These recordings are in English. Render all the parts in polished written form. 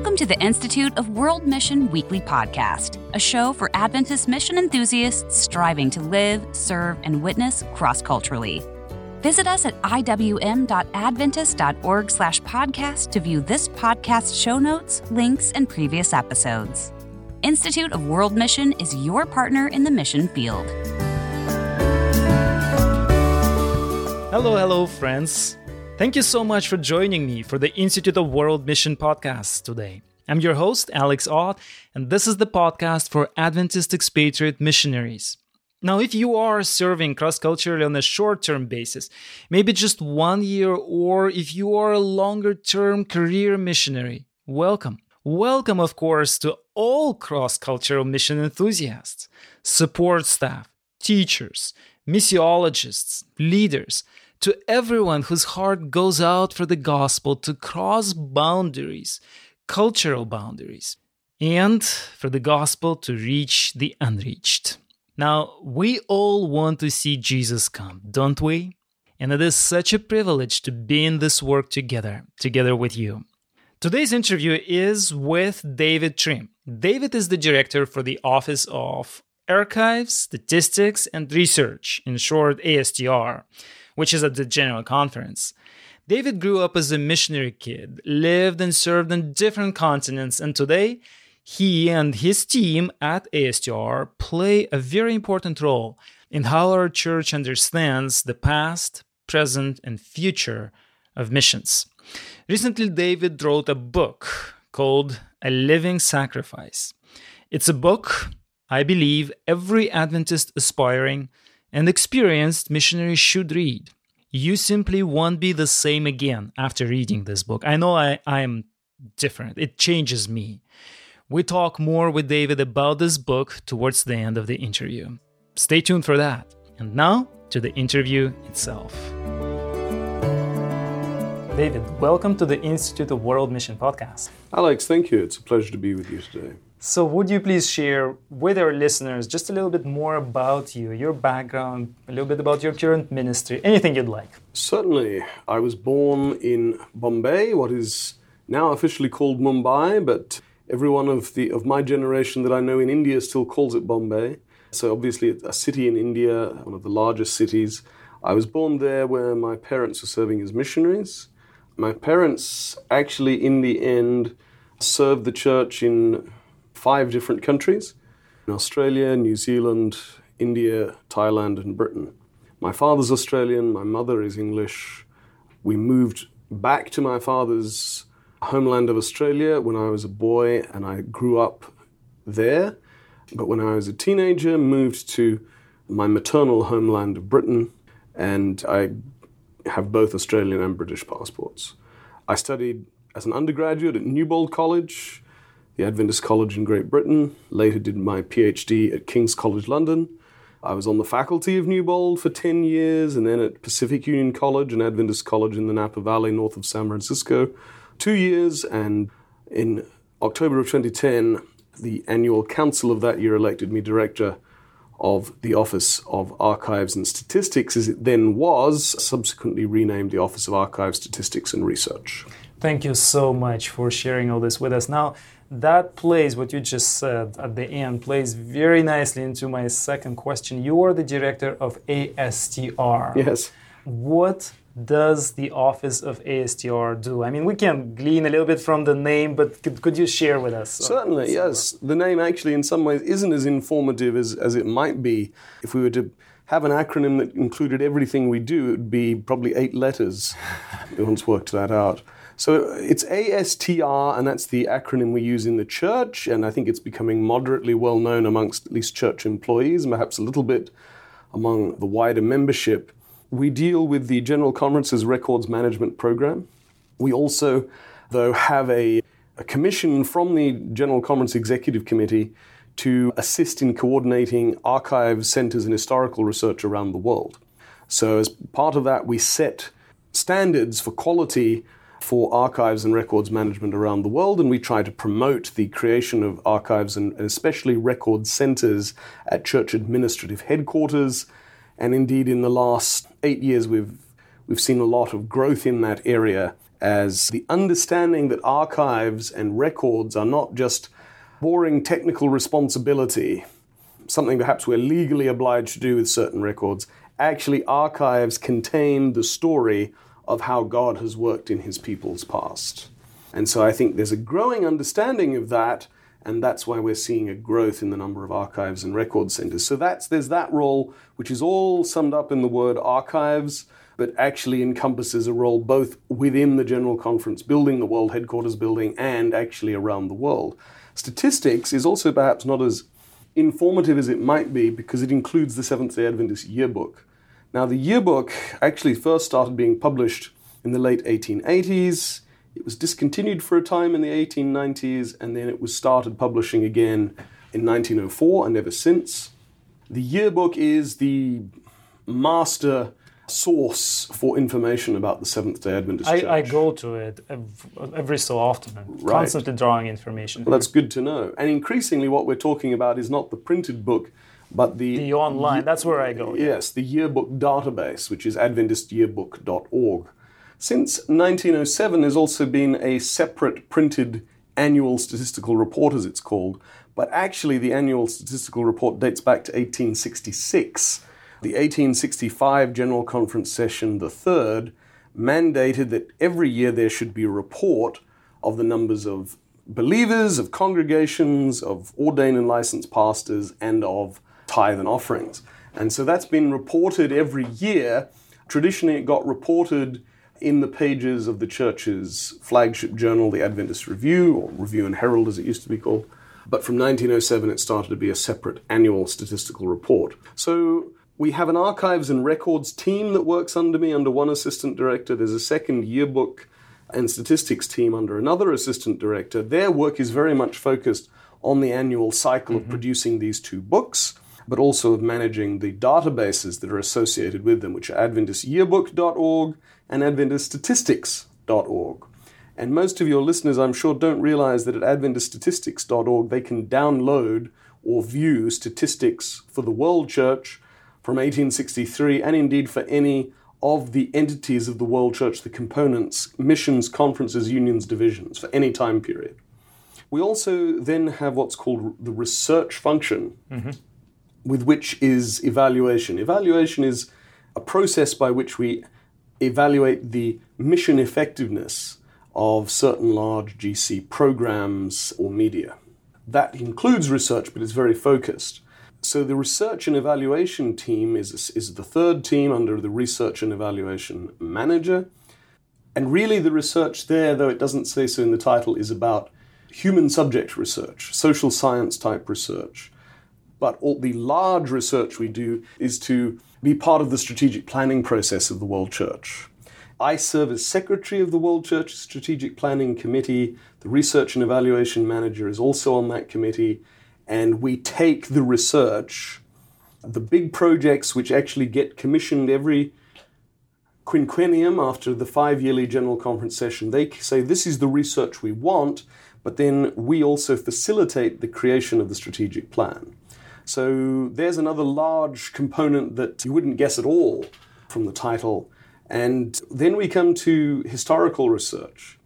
Welcome to the Institute of World Mission Weekly Podcast, a show for Adventist mission enthusiasts striving to live, serve, and witness cross-culturally. Visit us at iwm.adventist.org/podcast to view this podcast's show notes, links, and previous episodes. Institute of World Mission is your partner in the mission field. Hello, friends. Thank you so much for joining me for the Institute of World Mission podcast today. I'm your host, Alex Ott, and this is the podcast for Adventist expatriate missionaries. Now, if you are serving cross-culturally on a short-term basis, maybe just 1 year, or if you are a longer-term career missionary, welcome. Welcome, of course, to all cross-cultural mission enthusiasts, support staff, teachers, missiologists, leaders, to everyone whose heart goes out for the gospel to cross boundaries, cultural boundaries, and for the gospel to reach the unreached. Now, we all want to see Jesus come, don't we? And it is such a privilege to be in this work together with you. Today's interview is with David Trim. David is the director for the Office of Archives, Statistics, and Research, in short, ASTR, which is at the General Conference. David grew up as a missionary kid, lived and served on different continents, and today he and his team at ASTR play a very important role in how our church understands the past, present, and future of missions. Recently, David wrote a book called A Living Sacrifice. It's a book I believe every Adventist aspiring and experienced missionary should read. You simply won't be the same again after reading this book. I know I'm different. It changes me. We talk more with David about this book towards the end of the interview. Stay tuned for that. And now to the interview itself. David, welcome to the Institute of World Mission podcast. Alex, thank you. It's a pleasure to be with you today. So would you please share with our listeners just a little bit more about you, your background, a little bit about your current ministry, anything you'd like? Certainly. I was born in Bombay, what is now officially called Mumbai, but everyone of my generation that I know in India still calls it Bombay. So obviously a city in India, one of the largest cities. I was born there where my parents were serving as missionaries. My parents actually, in the end, served the church in 5 different countries, in Australia, New Zealand, India, Thailand, and Britain. My father's Australian, my mother is English. We moved back to my father's homeland of Australia when I was a boy, and I grew up there. But when I was a teenager, moved to my maternal homeland of Britain, and I have both Australian and British passports. I studied as an undergraduate at Newbold College, the Adventist College in Great Britain, later did my PhD at King's College London. I was on the faculty of Newbold for 10 years, and then at Pacific Union College, an Adventist college in the Napa Valley north of San Francisco, 2 years, and in October of 2010, the annual council of that year elected me director of the Office of Archives and Statistics, as it then was, subsequently renamed the Office of Archives, Statistics and Research. Thank you so much for sharing all this with us. Now, that plays, what you just said at the end, plays very nicely into my second question. You are the director of ASTR. Yes. What does the Office of ASTR do? I mean, we can glean a little bit from the name, but could you share with us? Certainly, yes. The name actually in some ways isn't as informative as it might be. If we were to have an acronym that included everything we do, it would be probably 8 letters. We once worked that out. So it's ASTR, and that's the acronym we use in the church, and I think it's becoming moderately well known amongst at least church employees, and perhaps a little bit among the wider membership. We deal with the General Conference's records management program. We also, though, have a commission from the General Conference Executive Committee to assist in coordinating archive centers and historical research around the world. So as part of that, we set standards for quality for archives and records management around the world, and we try to promote the creation of archives and especially record centers at church administrative headquarters. And indeed, in the last 8 years, we've seen a lot of growth in that area as the understanding that archives and records are not just boring technical responsibility, something perhaps we're legally obliged to do with certain records. Actually, archives contain the story of how God has worked in his people's past. And so I think there's a growing understanding of that, and that's why we're seeing a growth in the number of archives and record centers. So there's that role, which is all summed up in the word archives, but actually encompasses a role both within the General Conference building, the World Headquarters building, and actually around the world. Statistics is also perhaps not as informative as it might be because it includes the Seventh-day Adventist Yearbook. Now, the yearbook actually first started being published in the late 1880s. It was discontinued for a time in the 1890s, and then it was started publishing again in 1904 and ever since. The yearbook is the master source for information about the Seventh-day Adventist Church. I go to it every so often, right. Constantly drawing information. Well, that's good to know. And increasingly what we're talking about is not the printed book, but the online, that's where I go. Yes, the yearbook database, which is AdventistYearbook.org. Since 1907, there's also been a separate printed annual statistical report, as it's called, but actually the annual statistical report dates back to 1866. The 1865 General Conference Session, the third, mandated that every year there should be a report of the numbers of believers, of congregations, of ordained and licensed pastors, and of tithe and offerings. And so that's been reported every year. Traditionally, it got reported in the pages of the church's flagship journal, the Adventist Review, or Review and Herald as it used to be called. But from 1907, it started to be a separate annual statistical report. So we have an archives and records team that works under me, under one assistant director. There's a second yearbook and statistics team under another assistant director. Their work is very much focused on the annual cycle of producing these two books, but also of managing the databases that are associated with them, which are AdventistYearbook.org and AdventistStatistics.org. And most of your listeners, I'm sure, don't realize that at AdventistStatistics.org they can download or view statistics for the World Church from 1863, and indeed for any of the entities of the World Church, the components, missions, conferences, unions, divisions, for any time period. We also then have what's called the research function, with which is evaluation. Evaluation is a process by which we evaluate the mission effectiveness of certain large GC programs or media. That includes research, but it's very focused. So the research and evaluation team is the third team under the research and evaluation manager. And really the research there, though it doesn't say so in the title, is about human subject research, social science type research. But all the large research we do is to be part of the strategic planning process of the World Church. I serve as secretary of the World Church Strategic Planning Committee. The research and evaluation manager is also on that committee. And we take the research, the big projects which actually get commissioned every quinquennium after the 5-yearly General Conference session. They say, this is the research we want, but then we also facilitate the creation of the strategic plan. So there's another large component that you wouldn't guess at all from the title. And then we come to historical research.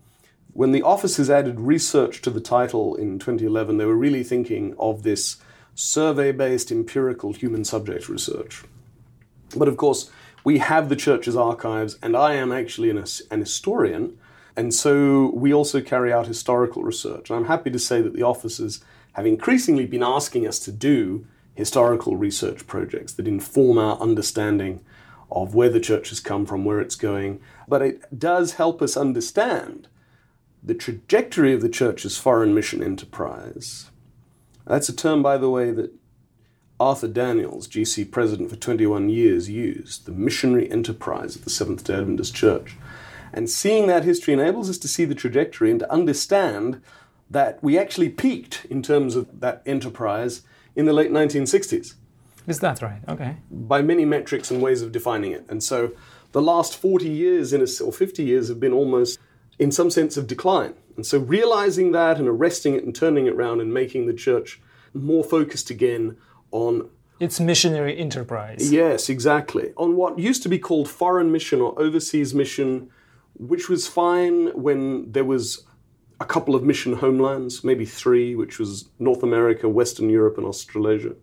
When the officers added research to the title in 2011, they were really thinking of this survey-based empirical human subject research. But of course, we have the church's archives, and I am actually an historian, and so we also carry out historical research. And I'm happy to say that the officers have increasingly been asking us to do historical research projects that inform our understanding of where the church has come from, where it's going. But it does help us understand the trajectory of the church's foreign mission enterprise. That's a term, by the way, that Arthur Daniels, GC president for 21 years, used, the missionary enterprise of the Seventh-day Adventist Church. And seeing that history enables us to see the trajectory and to understand that we actually peaked in terms of that enterprise in the late 1960s. Is that right? Okay. By many metrics and ways of defining it. And so the last 40 years or 50 years have been almost in some sense of decline. And so realizing that and arresting it and turning it around and making the church more focused again on its missionary enterprise. Yes, exactly. On what used to be called foreign mission or overseas mission which was fine when there was a couple of mission homelands, maybe three, which was North America, Western Europe, and Australasia.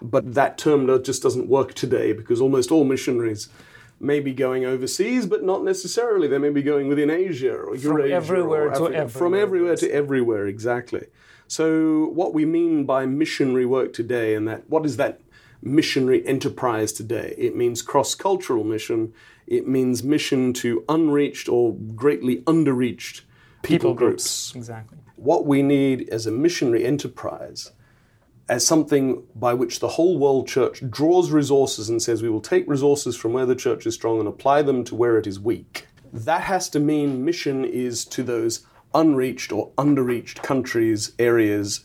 But that term just doesn't work today because almost all missionaries may be going overseas, but not necessarily. They may be going within Asia or Eurasia. From everywhere to everywhere. From everywhere to everywhere, exactly. So what we mean by missionary work today, and that what is that missionary enterprise today? It means cross-cultural mission. It means mission to unreached or greatly underreached people groups. Exactly. What we need as a missionary enterprise, as something by which the whole world church draws resources and says we will take resources from where the church is strong and apply them to where it is weak. That has to mean mission is to those unreached or underreached countries, areas,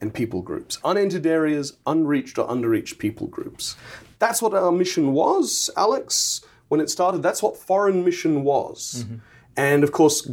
and people groups. Unentered areas, unreached or underreached people groups. That's what our mission was, Alex, when it started. That's what foreign mission was. Mm-hmm. And of course,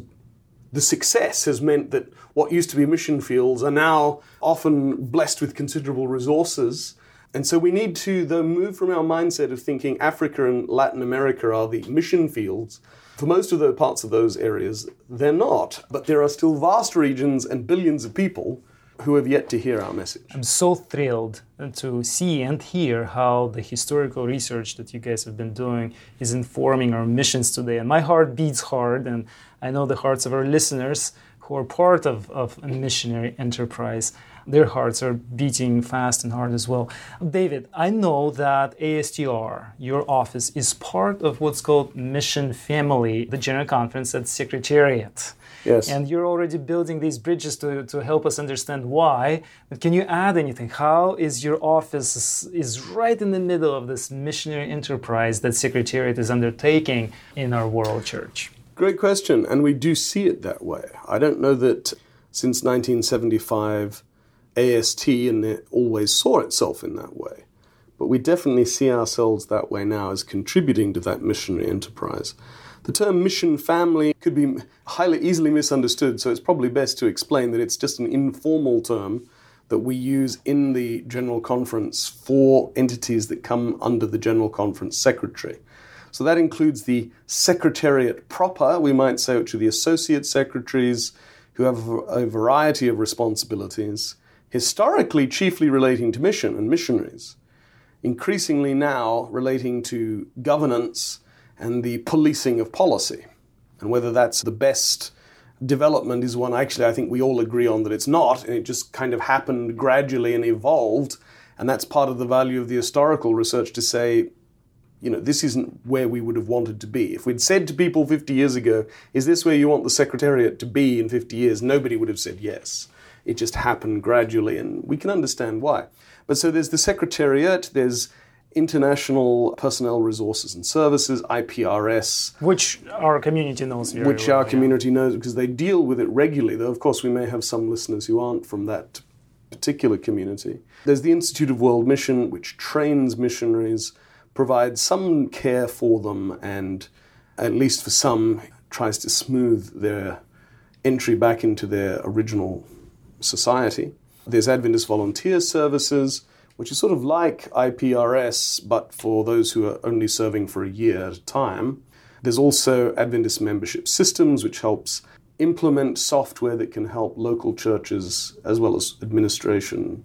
the success has meant that what used to be mission fields are now often blessed with considerable resources. And so we need to, though, move from our mindset of thinking Africa and Latin America are the mission fields. For most of the parts of those areas, they're not. But there are still vast regions and billions of people who have yet to hear our message. I'm so thrilled to see and hear how the historical research that you guys have been doing is informing our missions today. And my heart beats hard, and I know the hearts of our listeners who are part of a missionary enterprise, their hearts are beating fast and hard as well. David, I know that ASTR, your office, is part of what's called Mission Family, the General Conference at Secretariat. Yes. And you're already building these bridges to help us understand why. But can you add anything? How is your office is right in the middle of this missionary enterprise that Secretariat is undertaking in our world church? Great question. And we do see it that way. I don't know that since 1975, AST and it always saw itself in that way. But we definitely see ourselves that way now as contributing to that missionary enterprise. The term mission family could be highly easily misunderstood, so it's probably best to explain that it's just an informal term that we use in the General Conference for entities that come under the General Conference Secretary. So that includes the Secretariat proper, we might say, which are the Associate Secretaries who have a variety of responsibilities, historically chiefly relating to mission and missionaries, increasingly now relating to governance and the policing of policy. And whether that's the best development is one actually I think we all agree on that it's not, and it just kind of happened gradually and evolved, and that's part of the value of the historical research to say, you know, this isn't where we would have wanted to be. If we'd said to people 50 years ago, is this where you want the Secretariat to be in 50 years? Nobody would have said yes. It just happened gradually, and we can understand why. But so there's the Secretariat, there's International Personnel Resources and Services, IPRS. Which our community knows very well. Which our community knows because they deal with it regularly, though of course we may have some listeners who aren't from that particular community. There's the Institute of World Mission, which trains missionaries, provides some care for them, and at least for some, tries to smooth their entry back into their original society. There's Adventist Volunteer Services, which is sort of like IPRS, but for those who are only serving for a year at a time. There's also Adventist Membership Systems, which helps implement software that can help local churches as well as administration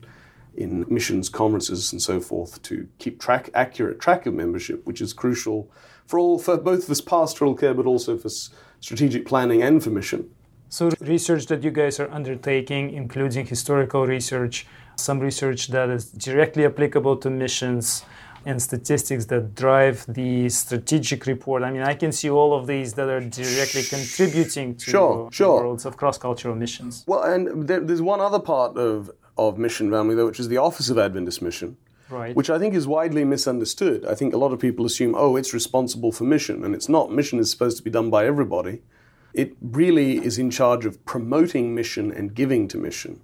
in missions conferences and so forth to keep accurate track of membership, which is crucial for both for pastoral care, but also for strategic planning and for mission. So research that you guys are undertaking, including historical research, some research that is directly applicable to missions and statistics that drive the strategic report. I mean, I can see all of these that are directly contributing to the worlds of cross-cultural missions. Well, and there's one other part of Mission Family, though, which is the Office of Adventist Mission, right, which I think is widely misunderstood. I think a lot of people assume, it's responsible for mission, and it's not. Mission is supposed to be done by everybody. It really is in charge of promoting mission and giving to mission,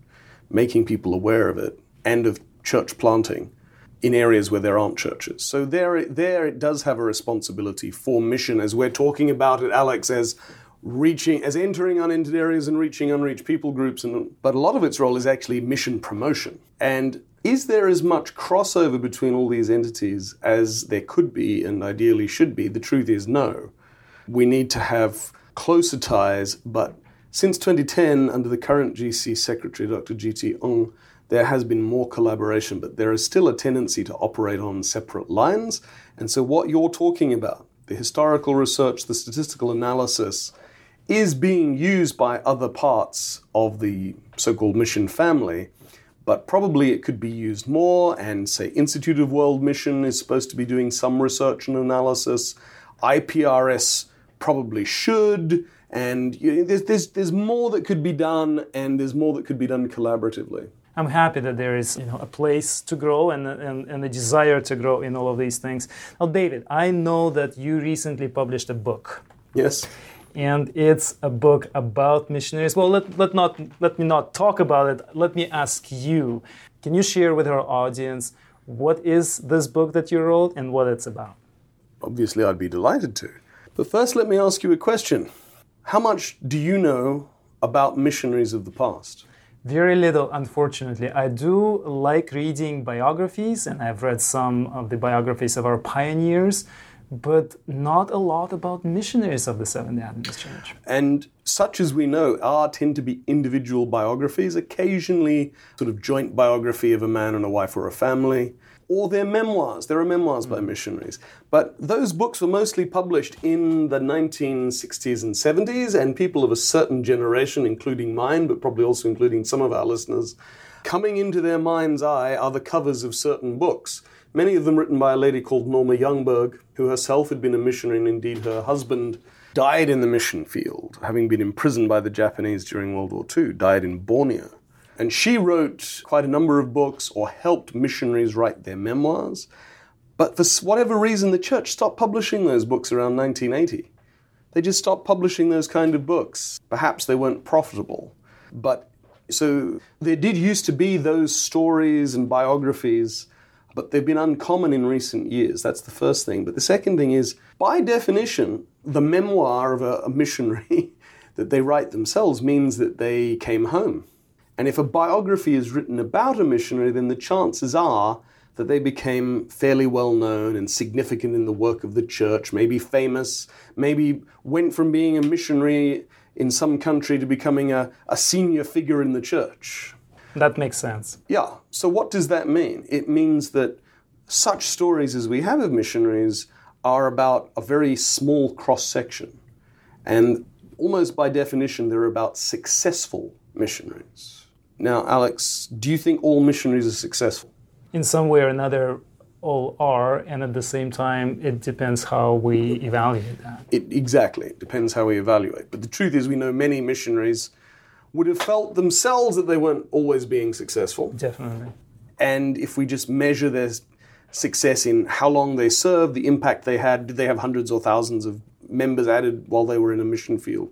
making people aware of it, and of church planting in areas where there aren't churches. So there it does have a responsibility for mission, as we're talking about it, Alex, as entering unentered areas and reaching unreached people groups. But a lot of its role is actually mission promotion. And is there as much crossover between all these entities as there could be and ideally should be? The truth is no. We need to have closer ties, but since 2010, under the current GC Secretary, Dr. G.T. Ng, there has been more collaboration, but there is still a tendency to operate on separate lines. And so what you're talking about, the historical research, the statistical analysis, is being used by other parts of the so-called mission family, but probably it could be used more, and say Institute of World Mission is supposed to be doing some research and analysis. IPRS probably should, and there's more that could be done, and there's more that could be done collaboratively. I'm happy that there is, a place to grow and a desire to grow in all of these things. Now, David, I know that you recently published a book. Yes. And it's a book about missionaries. Well, let me not talk about it. Let me ask you, can you share with our audience what is this book that you wrote and what it's about? Obviously, I'd be delighted to. But first, let me ask you a question. How much do you know about missionaries of the past? Very little, unfortunately. I do like reading biographies, and I've read some of the biographies of our pioneers, but not a lot about missionaries of the Seventh-day Adventist Church. And such as we know tend to be individual biographies, occasionally sort of joint biography of a man and a wife or a family, or their memoirs. There are memoirs by missionaries. But those books were mostly published in the 1960s and 70s, and people of a certain generation, including mine, but probably also including some of our listeners, coming into their mind's eye are the covers of certain books, many of them written by a lady called Norma Youngberg, who herself had been a missionary, and indeed her husband died in the mission field, having been imprisoned by the Japanese during World War II, died in Borneo. And she wrote quite a number of books or helped missionaries write their memoirs. But for whatever reason, the church stopped publishing those books around 1980. They just stopped publishing those kind of books. Perhaps they weren't profitable. But so there did used to be those stories and biographies, but they've been uncommon in recent years. That's the first thing. But the second thing is, by definition, the memoir of a missionary that they write themselves means that they came home. And if a biography is written about a missionary, then the chances are that they became fairly well-known and significant in the work of the church, maybe famous, maybe went from being a missionary in some country to becoming a senior figure in the church. That makes sense. Yeah. So what does that mean? It means that such stories as we have of missionaries are about a very small cross-section. And almost by definition, they're about successful missionaries. Now, Alex, do you think all missionaries are successful? In some way or another, all are, and at the same time, it depends how we evaluate that. Exactly. It depends how we evaluate. But the truth is, we know many missionaries would have felt themselves that they weren't always being successful. Definitely. And if we just measure their success in how long they served, the impact they had, did they have hundreds or thousands of members added while they were in a mission field?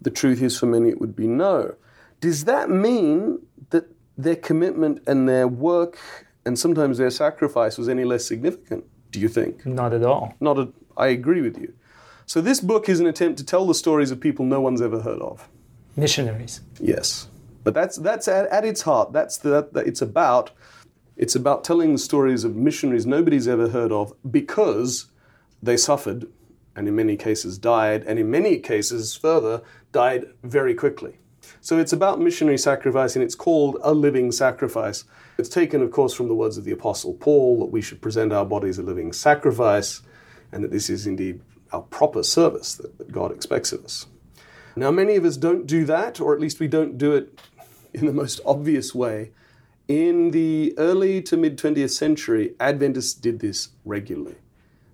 The truth is, for many, it would be no. Does that mean that their commitment and their work and sometimes their sacrifice was any less significant, do you think? Not at all. I agree with you. So this book is an attempt to tell the stories of people no one's ever heard of. Missionaries. Yes. But that's at its heart. It's about telling the stories of missionaries nobody's ever heard of because they suffered and in many cases died, and in many cases further died very quickly. So it's about missionary sacrifice, and it's called A Living Sacrifice. It's taken, of course, from the words of the Apostle Paul, that we should present our bodies a living sacrifice, and that this is indeed our proper service that God expects of us. Now, many of us don't do that, or at least we don't do it in the most obvious way. In the early to mid-20th century, Adventists did this regularly.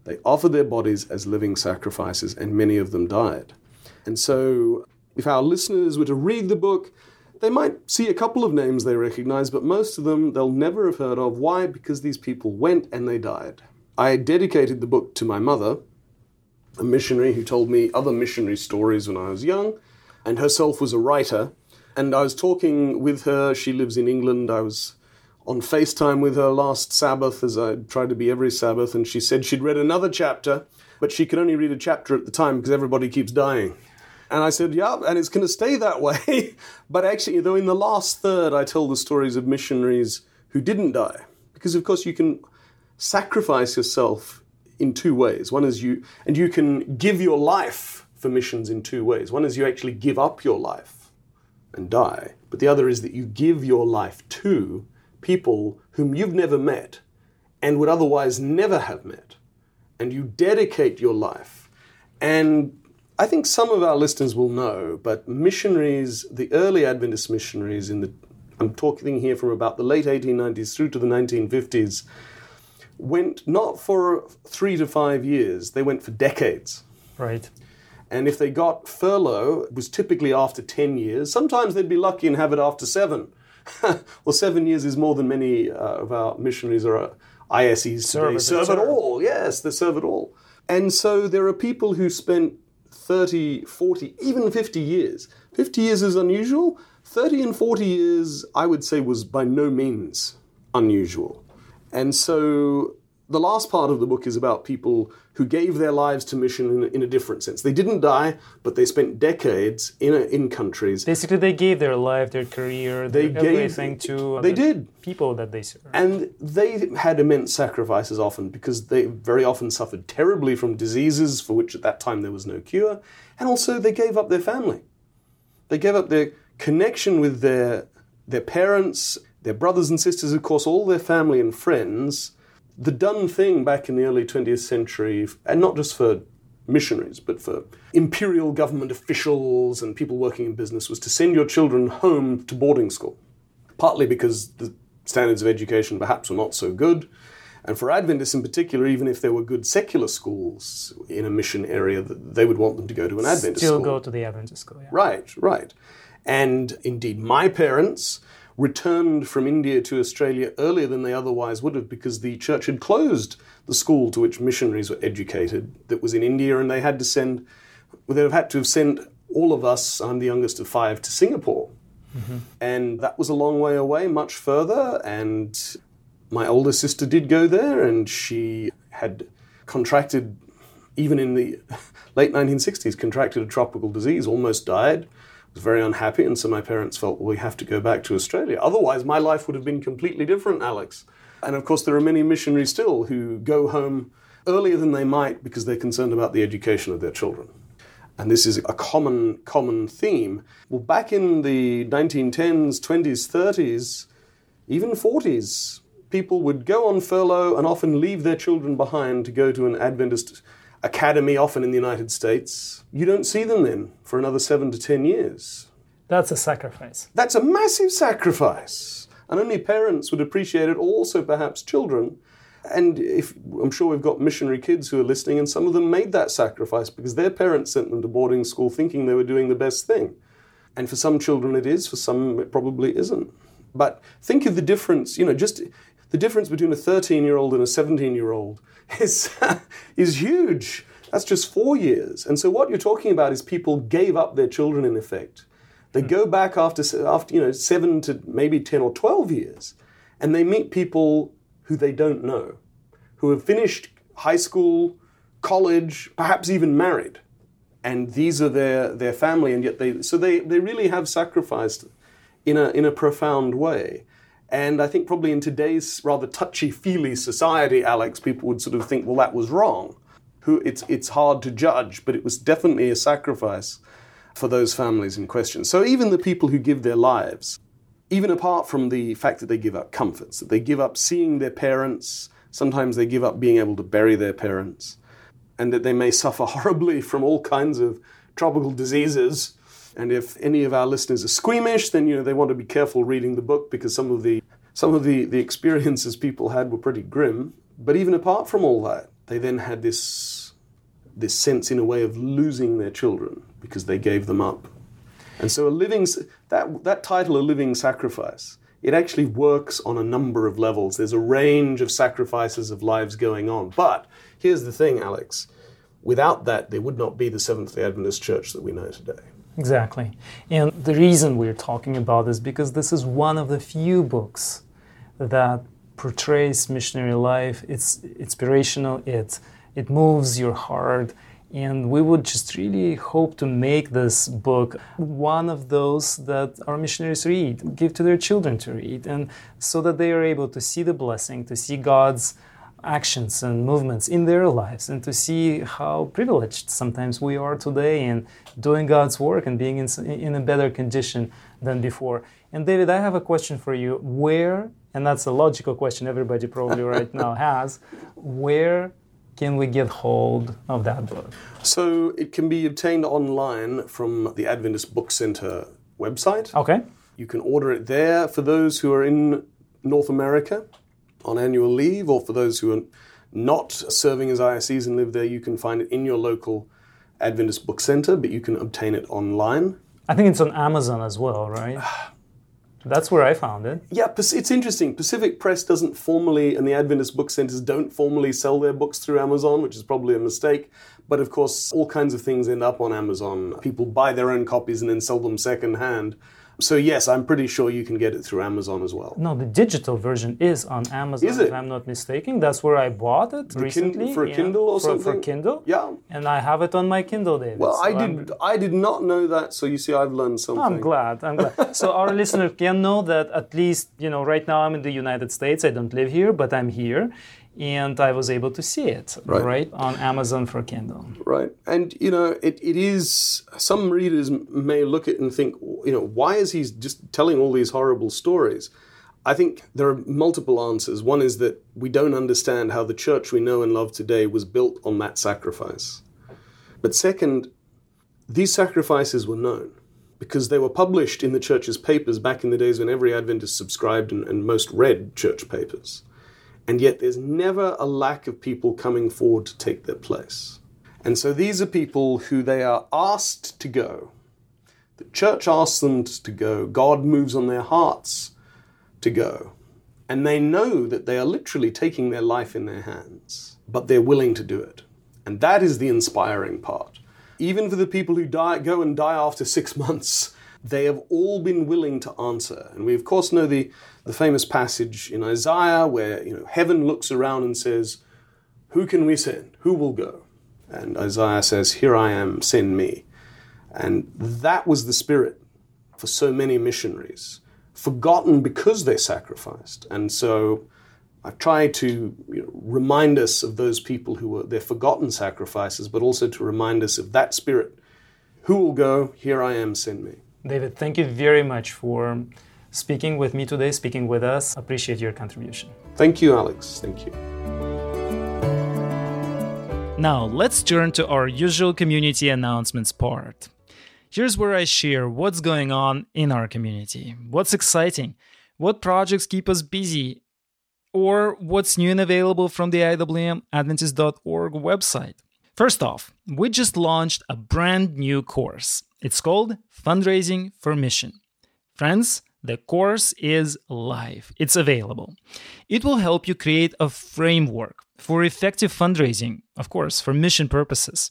They offered their bodies as living sacrifices, and many of them died. And so, if our listeners were to read the book, they might see a couple of names they recognize, but most of them they'll never have heard of. Why? Because these people went and they died. I dedicated the book to my mother, a missionary who told me other missionary stories when I was young, and herself was a writer. And I was talking with her. She lives in England. I was on FaceTime with her last Sabbath, as I tried to be every Sabbath, and she said she'd read another chapter, but she could only read a chapter at the time because everybody keeps dying. And I said, yeah, and it's going to stay that way. But actually, though, in the last third, I tell the stories of missionaries who didn't die. Because, of course, you can sacrifice yourself in two ways. One is you can give your life for for missions in two ways. One is you actually give up your life and die, but the other is that you give your life to people whom you've never met and would otherwise never have met, and you dedicate your life. And I think some of our listeners will know, but missionaries, the early Adventist missionaries I'm talking here from about the late 1890s through to the 1950s, went not for 3 to 5 years, they went for decades. Right. And if they got furlough, it was typically after 10 years. Sometimes they'd be lucky and have it after 7. Well, 7 years is more than many of our missionaries or ISEs today serve at all. Yes, they serve at all. And so there are people who spent 30, 40, even 50 years. 50 years is unusual. 30 and 40 years, I would say, was by no means unusual. And so the last part of the book is about people who gave their lives to mission in a different sense. They didn't die, but they spent decades in countries. Basically, they gave their life, their career, everything to the people that they served. And they had immense sacrifices often, because they very often suffered terribly from diseases for which at that time there was no cure. And also they gave up their family. They gave up their connection with their parents, their brothers and sisters, of course, all their family and friends. The done thing back in the early 20th century, and not just for missionaries, but for imperial government officials and people working in business, was to send your children home to boarding school, partly because the standards of education perhaps were not so good. And for Adventists in particular, even if there were good secular schools in a mission area, they would want them to go to an Adventist school. Still go to the Adventist school, yeah. Right, right. And indeed, my parents returned from India to Australia earlier than they otherwise would have, because the church had closed the school to which missionaries were educated that was in India, and they had to send, they would have had to have sent all of us, I'm the youngest of 5, to Singapore. Mm-hmm. And that was a long way away, much further, and my older sister did go there, and she had contracted, even in the late 1960s, contracted a tropical disease, almost died. Was very unhappy, and so my parents felt, well, we have to go back to Australia. Otherwise, my life would have been completely different, Alex. And of course, there are many missionaries still who go home earlier than they might because they're concerned about the education of their children. And this is a common theme. Well, back in the 1910s, 20s, 30s, even 40s, people would go on furlough and often leave their children behind to go to an Adventist academy, often in the United States. You don't see them then for another 7 to 10 years. That's a sacrifice. That's a massive sacrifice. And only parents would appreciate it, also perhaps children. And if I'm sure we've got missionary kids who are listening, and some of them made that sacrifice because their parents sent them to boarding school thinking they were doing the best thing. And for some children it is, for some it probably isn't. But think of the difference, just the difference between a 13-year-old and a 17-year-old is huge. That's just 4 years. And so what you're talking about is people gave up their children in effect. They go back after 7 to maybe 10 or 12 years, and they meet people who they don't know, who have finished high school, college, perhaps even married. And these are their family, and yet they really have sacrificed in a profound way. And I think probably in today's rather touchy-feely society, Alex, people would sort of think, well, that was wrong. It's hard to judge, but it was definitely a sacrifice for those families in question. So even the people who give their lives, even apart from the fact that they give up comforts, that they give up seeing their parents, sometimes they give up being able to bury their parents, and that they may suffer horribly from all kinds of tropical diseases. And if any of our listeners are squeamish, then they want to be careful reading the book, because some of the experiences people had were pretty grim. But even apart from all that, they then had this sense, in a way, of losing their children because they gave them up. And so that title, A Living Sacrifice, it actually works on a number of levels. There's a range of sacrifices of lives going on. But here's the thing, Alex. Without that, there would not be the Seventh-day Adventist Church that we know today. Exactly. And the reason we're talking about this, because this is one of the few books that portrays missionary life. It's inspirational, it moves your heart, and we would just really hope to make this book one of those that our missionaries read, give to their children to read, and so that they are able to see the blessing, to see God's actions and movements in their lives, and to see how privileged sometimes we are today in doing God's work and being in a better condition than before. And David, I have a question for you. Where, and that's a logical question everybody probably right now has, where can we get hold of that book? So it can be obtained online from the Adventist Book Center website. Okay. You can order it there for those who are in North America on annual leave, or for those who are not serving as ISEs and live there, you can find it in your local Adventist Book Center, but you can obtain it online. I think it's on Amazon as well, right? That's where I found it. Yeah, it's interesting. Pacific Press doesn't formally, and the Adventist Book Centers don't formally sell their books through Amazon, which is probably a mistake. But of course, all kinds of things end up on Amazon. People buy their own copies and then sell them secondhand. So yes, I'm pretty sure you can get it through Amazon as well. No, the digital version is on Amazon, is it? If I'm not mistaken. That's where I bought it recently. For a Kindle or something? For Kindle. Yeah. And I have it on my Kindle, David. Well, so I did not know that, so you see, I've learned something. I'm glad. So our listeners can know that at least, right now I'm in the United States. I don't live here, but I'm here. And I was able to see it, right on Amazon for Kindle. Right. And, it is, some readers may look at it and think, why is he just telling all these horrible stories? I think there are multiple answers. One is that we don't understand how the church we know and love today was built on that sacrifice. But second, these sacrifices were known because they were published in the church's papers back in the days when every Adventist subscribed and most read church papers. And yet there's never a lack of people coming forward to take their place. And so these are people who they are asked to go. The church asks them to go. God moves on their hearts to go. And they know that they are literally taking their life in their hands, but they're willing to do it. And that is the inspiring part. Even for the people who go and die after 6 months, they have all been willing to answer. And we, of course, know the famous passage in Isaiah where, heaven looks around and says, who can we send? Who will go? And Isaiah says, here I am, send me. And that was the spirit for so many missionaries, forgotten because they sacrificed. And so I try to remind us of those people who were their forgotten sacrifices, but also to remind us of that spirit. Who will go? Here I am, send me. David, thank you very much for speaking with me today, speaking with us. Appreciate your contribution. Thank you, Alex. Thank you. Now, let's turn to our usual community announcements part. Here's where I share what's going on in our community, what's exciting, what projects keep us busy, or what's new and available from the IWM-Adventist.org website. First off, we just launched a brand new course. It's called Fundraising for Mission. Friends, the course is live. It's available. It will help you create a framework for effective fundraising, of course, for mission purposes.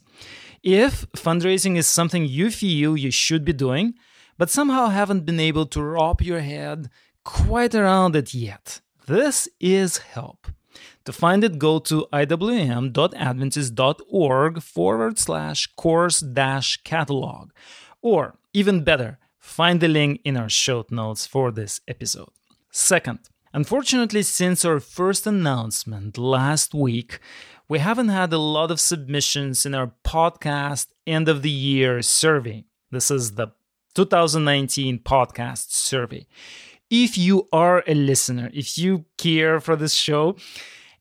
If fundraising is something you feel you should be doing, but somehow haven't been able to wrap your head quite around it yet, this is help. To find it, go to iwm.adventist.org/course-catalog. Or, even better, find the link in our show notes for this episode. Second, unfortunately, since our first announcement last week, we haven't had a lot of submissions in our podcast end of the year survey. This is the 2019 podcast survey. If you are a listener, if you care for this show,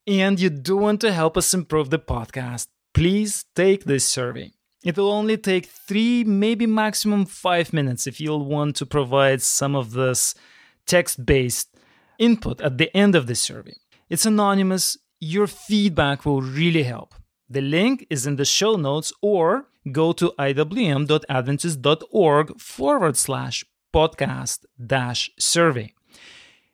and you do want to help us improve the podcast, please take this survey. It will only take 3, maybe maximum 5 minutes if you'll want to provide some of this text-based input at the end of the survey. It's anonymous. Your feedback will really help. The link is in the show notes, or go to iwm.adventist.org/podcast-survey.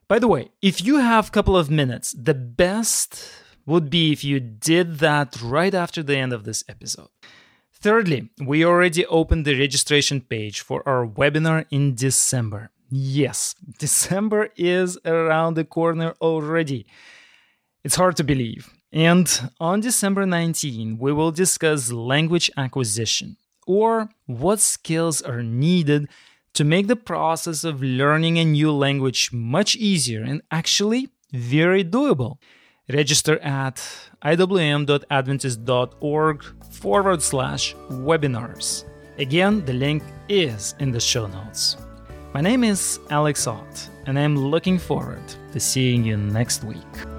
By the way, if you have a couple of minutes, the best would be if you did that right after the end of this episode. Thirdly, we already opened the registration page for our webinar in December. Yes, December is around the corner already. It's hard to believe. And on December 19, we will discuss language acquisition, or what skills are needed to make the process of learning a new language much easier and actually very doable. Register at iwm.adventist.org/webinars. Again, the link is in the show notes. My name is Alex Ott, and I'm looking forward to seeing you next week.